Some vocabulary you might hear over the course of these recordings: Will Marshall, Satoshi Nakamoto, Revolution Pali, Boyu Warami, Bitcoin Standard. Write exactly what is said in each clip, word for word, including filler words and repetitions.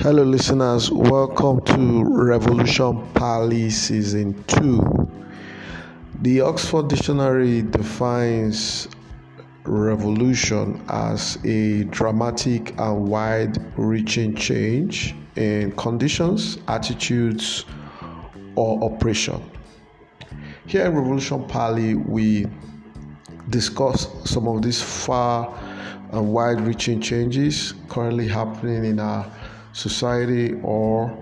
Hello listeners, welcome to Revolution Pali Season two. The Oxford Dictionary defines revolution as a dramatic and wide-reaching change in conditions, attitudes, or operation. Here in Revolution Pali, we discuss some of these far and wide-reaching changes currently happening in our society or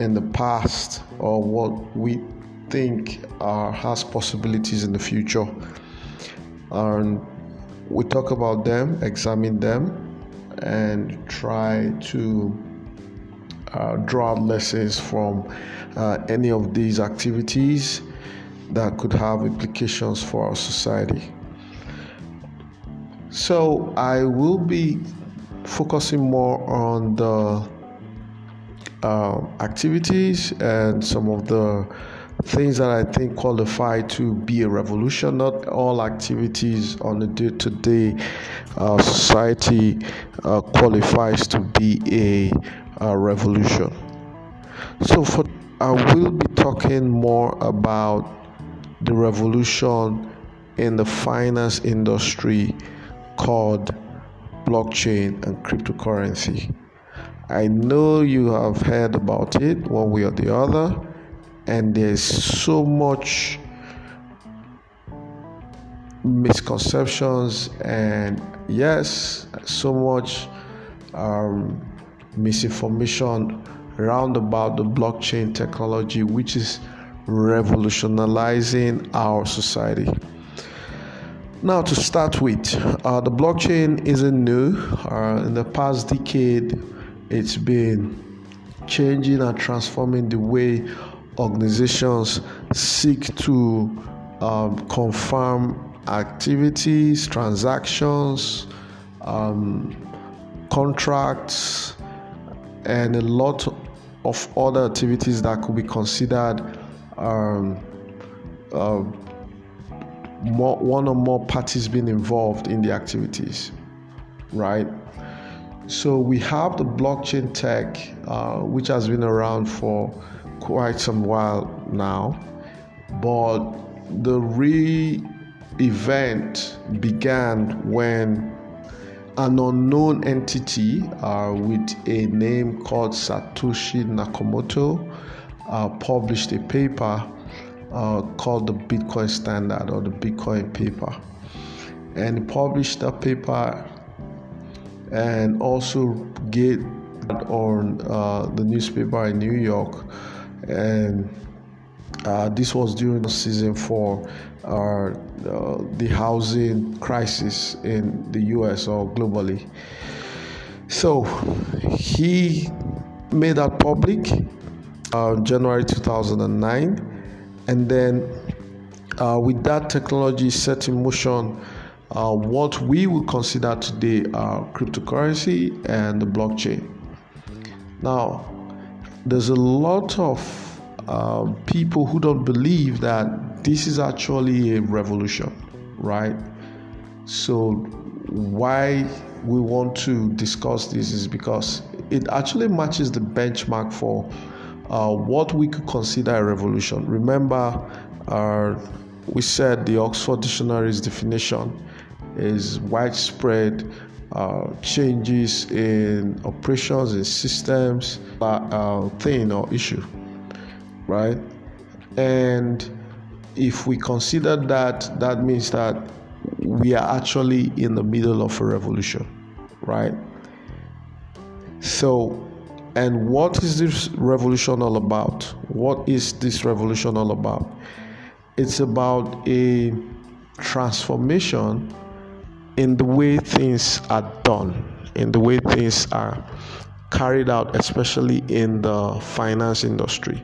in the past, or what we think are, has possibilities in the future. And we talk about them, examine them, and try to uh, draw lessons from uh, any of these activities that could have implications for our society. So I will be focusing more on the Uh, activities and some of the things that I think qualify to be a revolution. Not all activities on the day-to-day uh, society uh, qualifies to be a, a revolution. So for I will be talking more about the revolution in the finance industry called blockchain and cryptocurrency. I know you have heard about it one way or the other, and there's so much misconceptions and yes, so much um, misinformation around about the blockchain technology, which is revolutionizing our society. Now, to start with, uh, the blockchain isn't new. Uh, in the past decade, it's been changing and transforming the way organizations seek to um, confirm activities, transactions, um, contracts, and a lot of other activities that could be considered um, uh, more, one or more parties being involved in the activities, right? So we have the blockchain tech, uh, which has been around for quite some while now, but the re-event began when an unknown entity uh, with a name called Satoshi Nakamoto uh, published a paper uh, called the Bitcoin Standard or the Bitcoin paper, and he published that paper and also get on uh, the newspaper in New York, and uh, this was during the season for uh, uh, the housing crisis in the U S or globally. So he made that public uh, January two thousand nine, and then uh, with that technology set in motion Uh, what we would consider today are cryptocurrency and the blockchain. Now, there's a lot of uh, people who don't believe that this is actually a revolution, right? So why we want to discuss this is because it actually matches the benchmark for uh, what we could consider a revolution. Remember, uh, we said the Oxford Dictionary's definition is widespread uh, changes in operations and systems, uh, uh, thing or issue, right? And if we consider that, that means that we are actually in the middle of a revolution, right? So, and what is this revolution all about? What is this revolution all about? It's about a transformation in the way things are done, in the way things are carried out, especially in the finance industry,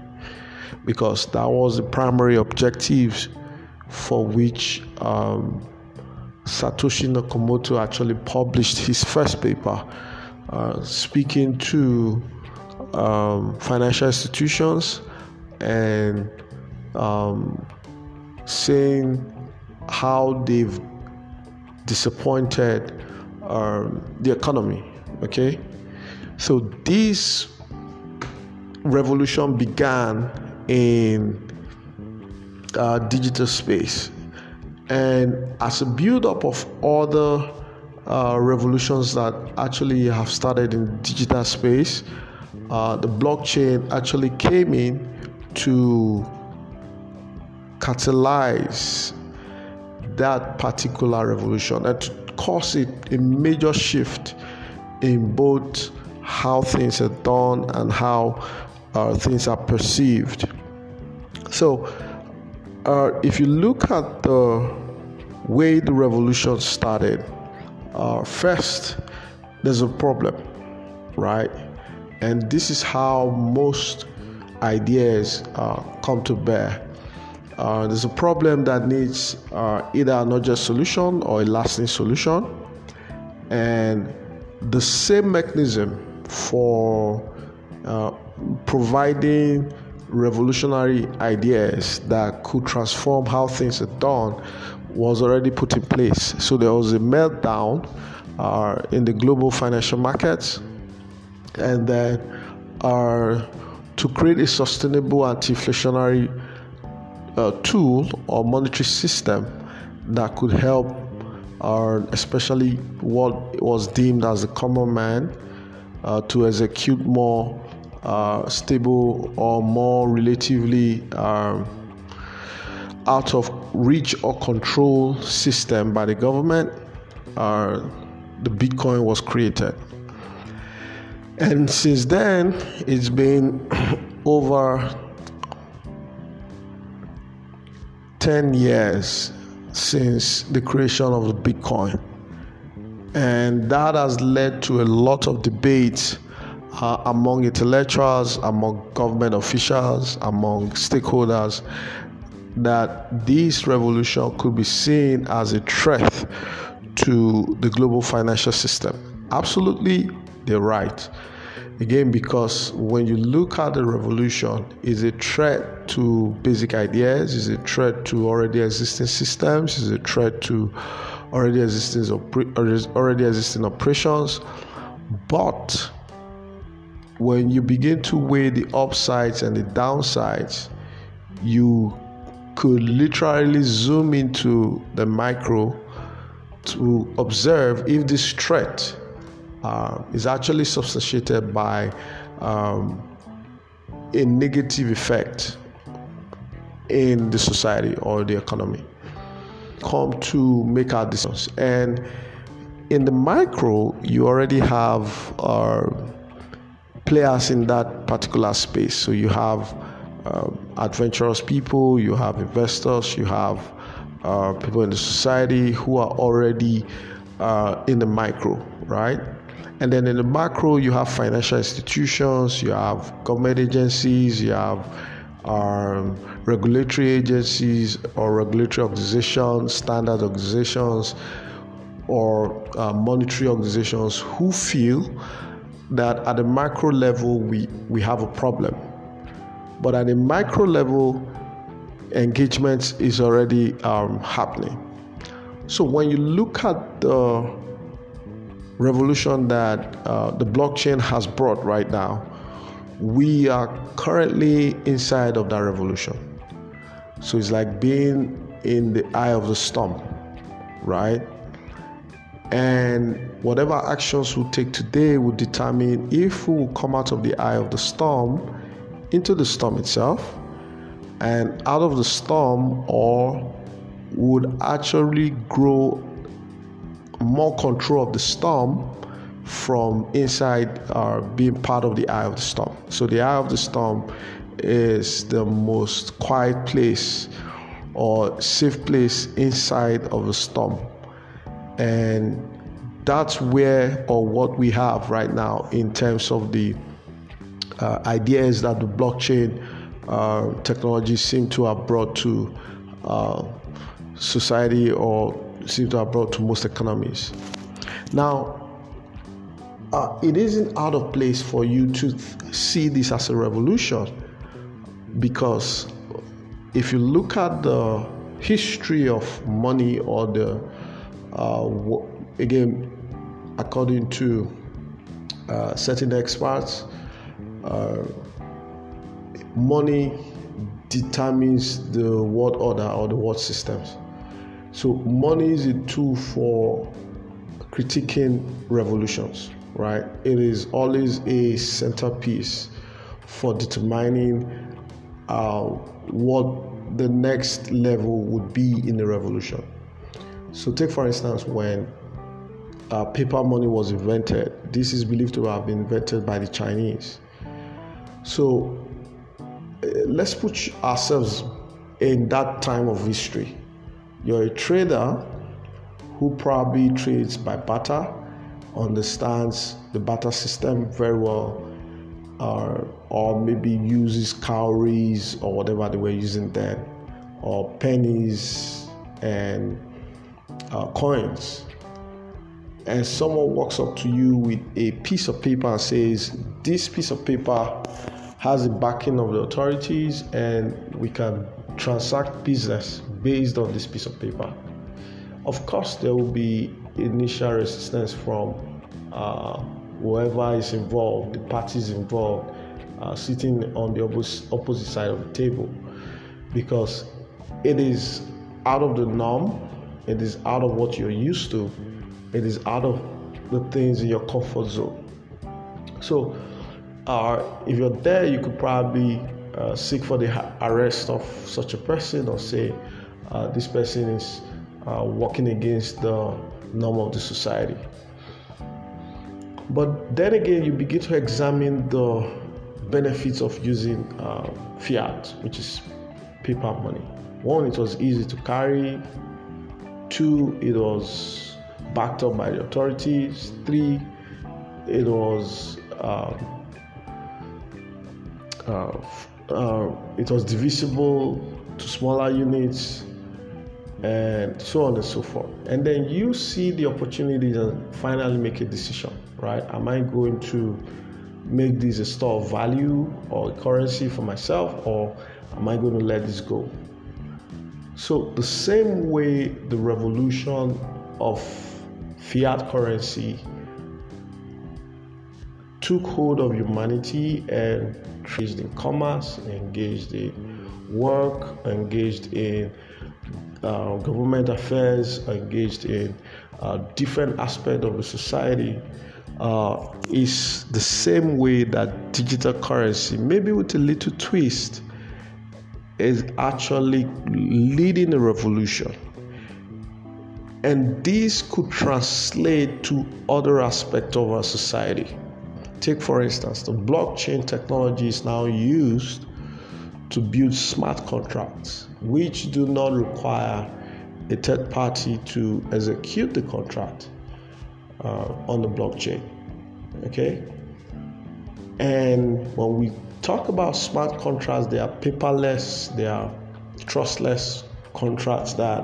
because that was the primary objectives for which um, Satoshi Nakamoto actually published his first paper, uh, speaking to um, financial institutions and um, saying how they've disappointed um, the economy. Okay, so this revolution began in uh, digital space, and as a build-up of other uh, revolutions that actually have started in digital space, uh, the blockchain actually came in to catalyze that particular revolution and to cause it a major shift in both how things are done and how uh, things are perceived. So uh, if you look at the way the revolution started, uh, first there's a problem, right? And this is how most ideas uh, come to bear. Uh, there's a problem that needs uh, either an urgent solution or a lasting solution, and the same mechanism for uh, providing revolutionary ideas that could transform how things are done was already put in place. So there was a meltdown uh, in the global financial markets, and then uh, to create a sustainable anti-inflationary Uh, tool or monetary system that could help uh, especially what was deemed as the common man uh, to execute more uh, stable or more relatively um, out of reach or control system by the government. Uh, the Bitcoin was created, and since then it's been over ten years since the creation of the Bitcoin, and that has led to a lot of debates uh, among intellectuals, among government officials, among stakeholders, that this revolution could be seen as a threat to the global financial system. Absolutely, they're right. Again, because when you look at the revolution, it's a threat to basic ideas, it's a threat to already existing systems, it's a threat to already existing already existing operations. But when you begin to weigh the upsides and the downsides, you could literally zoom into the micro to observe if this threat Uh, is actually substantiated by um, a negative effect in the society or the economy. Come to make our decisions, and in the micro, you already have uh, players in that particular space. So you have uh, adventurous people, you have investors, you have uh, people in the society who are already uh, in the micro, right? And then in the macro, you have financial institutions, you have government agencies, you have um, regulatory agencies or regulatory organizations, standard organizations, or uh, monetary organizations who feel that at the macro level, we, we have a problem. But at the micro level, engagement is already um, happening. So when you look at the revolution that uh, the blockchain has brought right now, we are currently inside of that revolution. So it's like being in the eye of the storm, right? And whatever actions we take today will determine if we will come out of the eye of the storm into the storm itself, and out of the storm, or would actually grow more control of the storm from inside, or uh, being part of the eye of the storm. So the eye of the storm is the most quiet place or safe place inside of the storm, and that's where or what we have right now in terms of the uh, ideas that the blockchain uh, technology seem to have brought to uh, society, or seem to have brought to most economies. Now, uh, it isn't out of place for you to th- see this as a revolution, because if you look at the history of money, or the uh, w- again, according to uh, certain experts, uh, money determines the world order or the world systems. So money is a tool for critiquing revolutions, right? It is always a centerpiece for determining uh, what the next level would be in the revolution. So take, for instance, when uh, paper money was invented. This is believed to have been invented by the Chinese. So uh, let's put ourselves in that time of history. You're a trader who probably trades by barter, understands the barter system very well, uh, or maybe uses cowries or whatever they were using then, or pennies and Uh, coins, and someone walks up to you with a piece of paper and says, this piece of paper has the backing of the authorities and we can transact business based on this piece of paper. Of course there will be initial resistance from uh, whoever is involved, the parties involved, uh, sitting on the opposite, opposite side of the table, because it is out of the norm. It is out of what you're used to. It is out of the things in your comfort zone. So uh, if you're there, you could probably uh, seek for the arrest of such a person, or say uh, this person is uh, working against the norm of the society. But then again, you begin to examine the benefits of using uh, fiat, which is paper money. One, it was easy to carry. Two, it was backed up by the authorities. Three, it was um, uh, uh, it was divisible to smaller units, and so on and so forth. And then you see the opportunities and finally make a decision, right? Am I going to make this a store of value or a currency for myself, or am I going to let this go? So the same way the revolution of fiat currency took hold of humanity and engaged in commerce, engaged in work, engaged in uh, government affairs, engaged in uh, different aspects of the society, uh, is the same way that digital currency, maybe with a little twist, is actually leading a revolution. And this could translate to other aspects of our society. Take, for instance, the blockchain technology is now used to build smart contracts, which do not require a third party to execute the contract uh, on the blockchain. Okay? And when we talk about smart contracts, they are paperless, they are trustless contracts that,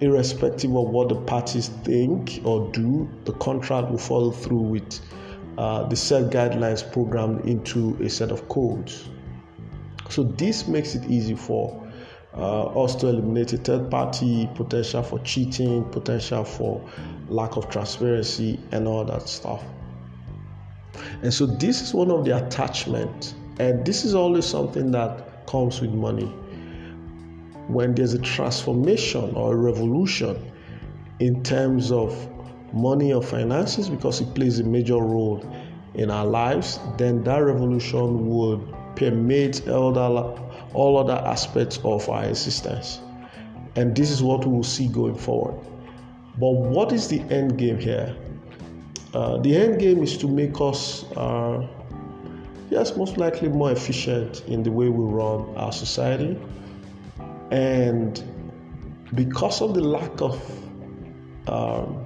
irrespective of what the parties think or do, the contract will follow through with uh, the set guidelines programmed into a set of codes. So this makes it easy for uh, us to eliminate a third party, potential for cheating, potential for lack of transparency and all that stuff. And so this is one of the attachments. And this is always something that comes with money. When there's a transformation or a revolution in terms of money or finances, because it plays a major role in our lives, then that revolution would permeate all other, all other aspects of our existence. And this is what we will see going forward. But what is the end game here? Uh, the end game is to make us, uh, yes, most likely more efficient in the way we run our society. And because of the lack of um,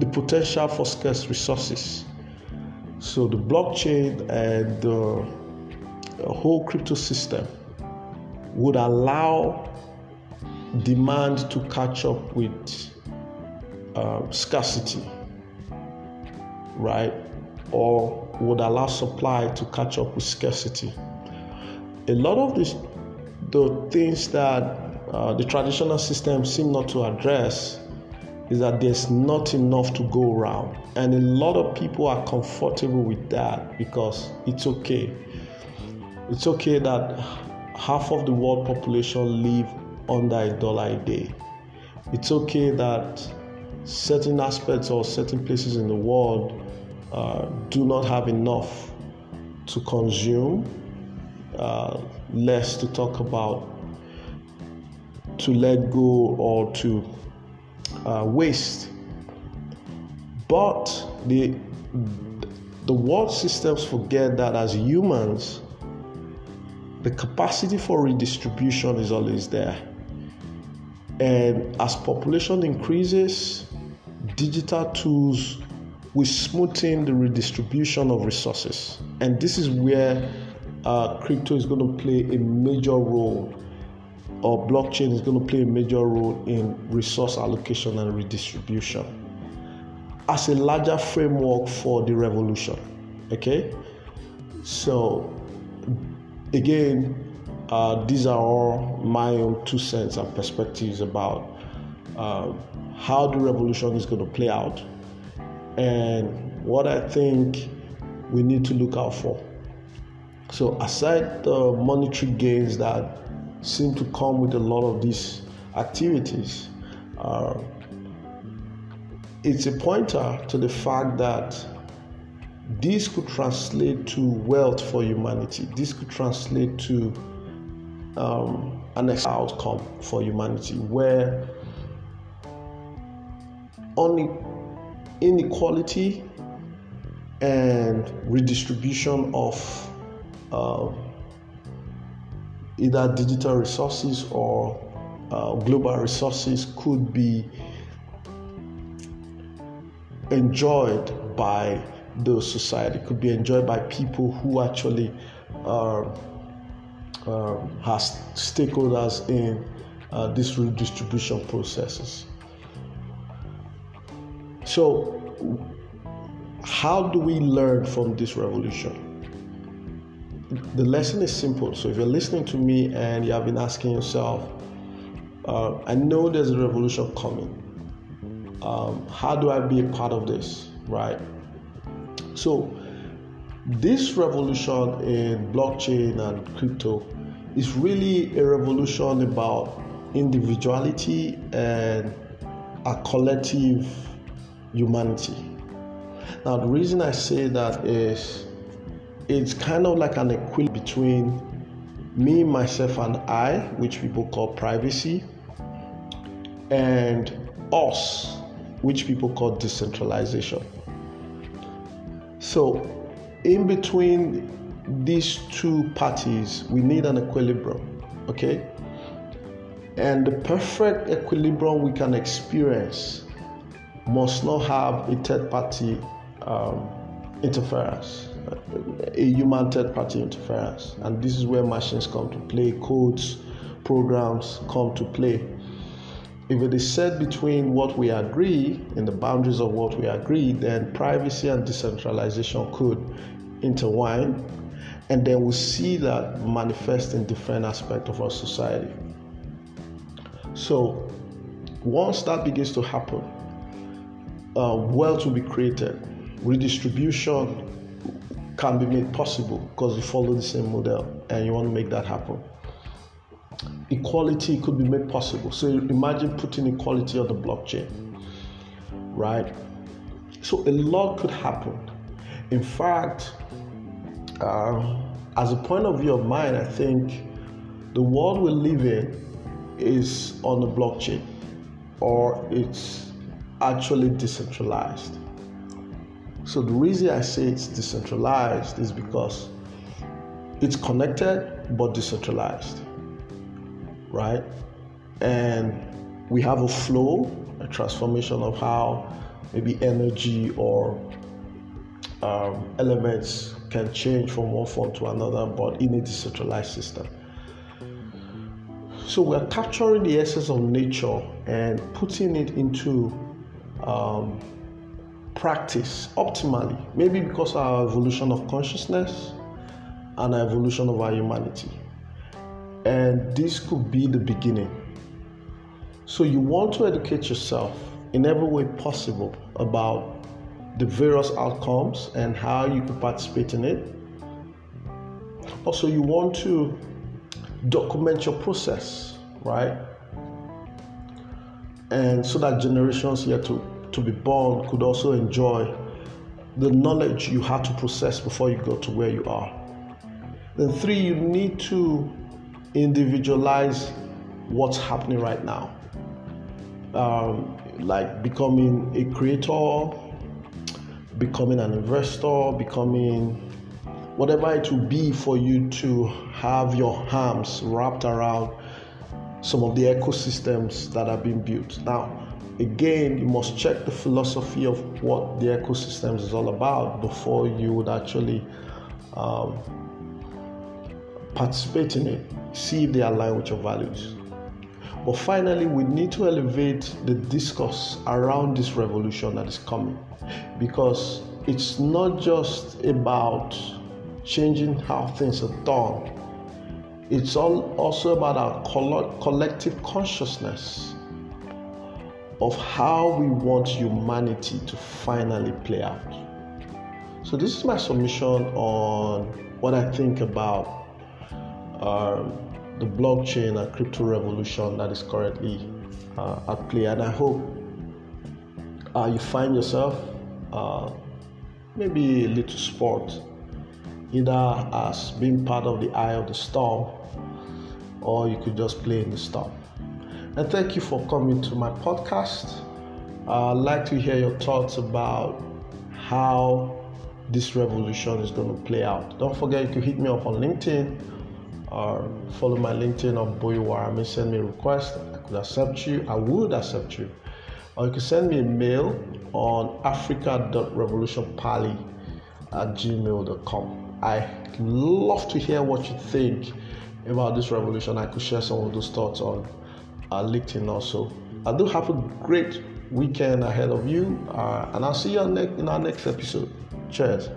the potential for scarce resources, so the blockchain and uh, the whole crypto system would allow demand to catch up with uh, scarcity. Right? Or would allow supply to catch up with scarcity. A lot of this, the things that uh, the traditional system seem not to address is that there's not enough to go around. And a lot of people are comfortable with that because it's okay. It's okay that half of the world population live under a dollar a day. It's okay that certain aspects or certain places in the world uh, do not have enough to consume, uh, less to talk about, to let go or to uh, waste. But the the world systems forget that as humans, the capacity for redistribution is always there. And as population increases, digital tools will smoothen the redistribution of resources. And this is where uh, crypto is going to play a major role, or blockchain is going to play a major role in resource allocation and redistribution as a larger framework for the revolution. Okay? So, again, Uh, these are all my own two cents and perspectives about uh, how the revolution is going to play out and what I think we need to look out for. So aside the monetary gains that seem to come with a lot of these activities, uh, it's a pointer to the fact that this could translate to wealth for humanity. This could translate to Um, an outcome for humanity where only inequality and redistribution of uh, either digital resources or uh, global resources could be enjoyed by the society, could be enjoyed by people who actually are uh, Uh, has stakeholders in uh, these redistribution processes. So, how do we learn from this revolution? The lesson is simple. So, if you're listening to me and you have been asking yourself, uh, I know there's a revolution coming. Um, how do I be a part of this, right? So, this revolution in blockchain and crypto is really a revolution about individuality and a collective humanity. Now, the reason I say that is it's kind of like an equilibrium between me, myself, and I, which people call privacy, and us, which people call decentralization. So, in between these two parties, we need an equilibrium, okay? And the perfect equilibrium we can experience must not have a third-party um, interference, a human third-party interference. And this is where machines come to play, codes, programs come to play. If it is set between what we agree, in the boundaries of what we agree, then privacy and decentralization could intertwine, and then we'll see that manifest in different aspects of our society. So once that begins to happen, uh, wealth will be created. Redistribution can be made possible because you follow the same model and you want to make that happen. Equality could be made possible. So imagine putting equality on the blockchain, right? So a lot could happen. In fact, uh, as a point of view of mine, I think the world we live in is on the blockchain, or it's actually decentralized. So the reason I say it's decentralized is because it's connected but decentralized, right? And we have a flow, a transformation of how maybe energy or um, elements can change from one form to another, but in a decentralized system. So we are capturing the essence of nature and putting it into um, practice optimally, maybe because of our evolution of consciousness and our evolution of our humanity. And this could be the beginning. So you want to educate yourself in every way possible about the various outcomes and how you could participate in it. Also, you want to document your process, right? And so that generations yet to, to be born could also enjoy the knowledge you had to process before you got to where you are. Then three, you need to individualize what's happening right now. Um, like becoming a creator, becoming an investor, becoming whatever it will be for you to have your arms wrapped around some of the ecosystems that are being built. Now, again, you must check the philosophy of what the ecosystems is all about before you would actually um, participate in it. See if they align with your values. But finally, we need to elevate the discourse around this revolution that is coming, because it's not just about changing how things are done. It's all also about our coll- collective consciousness of how we want humanity to finally play out. So this is my submission on what I think about um, the blockchain and crypto revolution that is currently uh, at play. And I hope uh, you find yourself uh, maybe a little sport, either as being part of the eye of the storm, or you could just play in the storm. And thank you for coming to my podcast. Uh, I'd like to hear your thoughts about how this revolution is going to play out. Don't forget, you can hit me up on LinkedIn, or follow my LinkedIn on Boyu Warami. Send me a request. I could accept you. I would accept you. Or you can send me a mail on africa dot revolution pali at gmail dot com. I love to hear what you think about this revolution. I could share some of those thoughts on uh, LinkedIn also. I do have a great weekend ahead of you, uh, and I'll see you on ne- in our next episode. Cheers.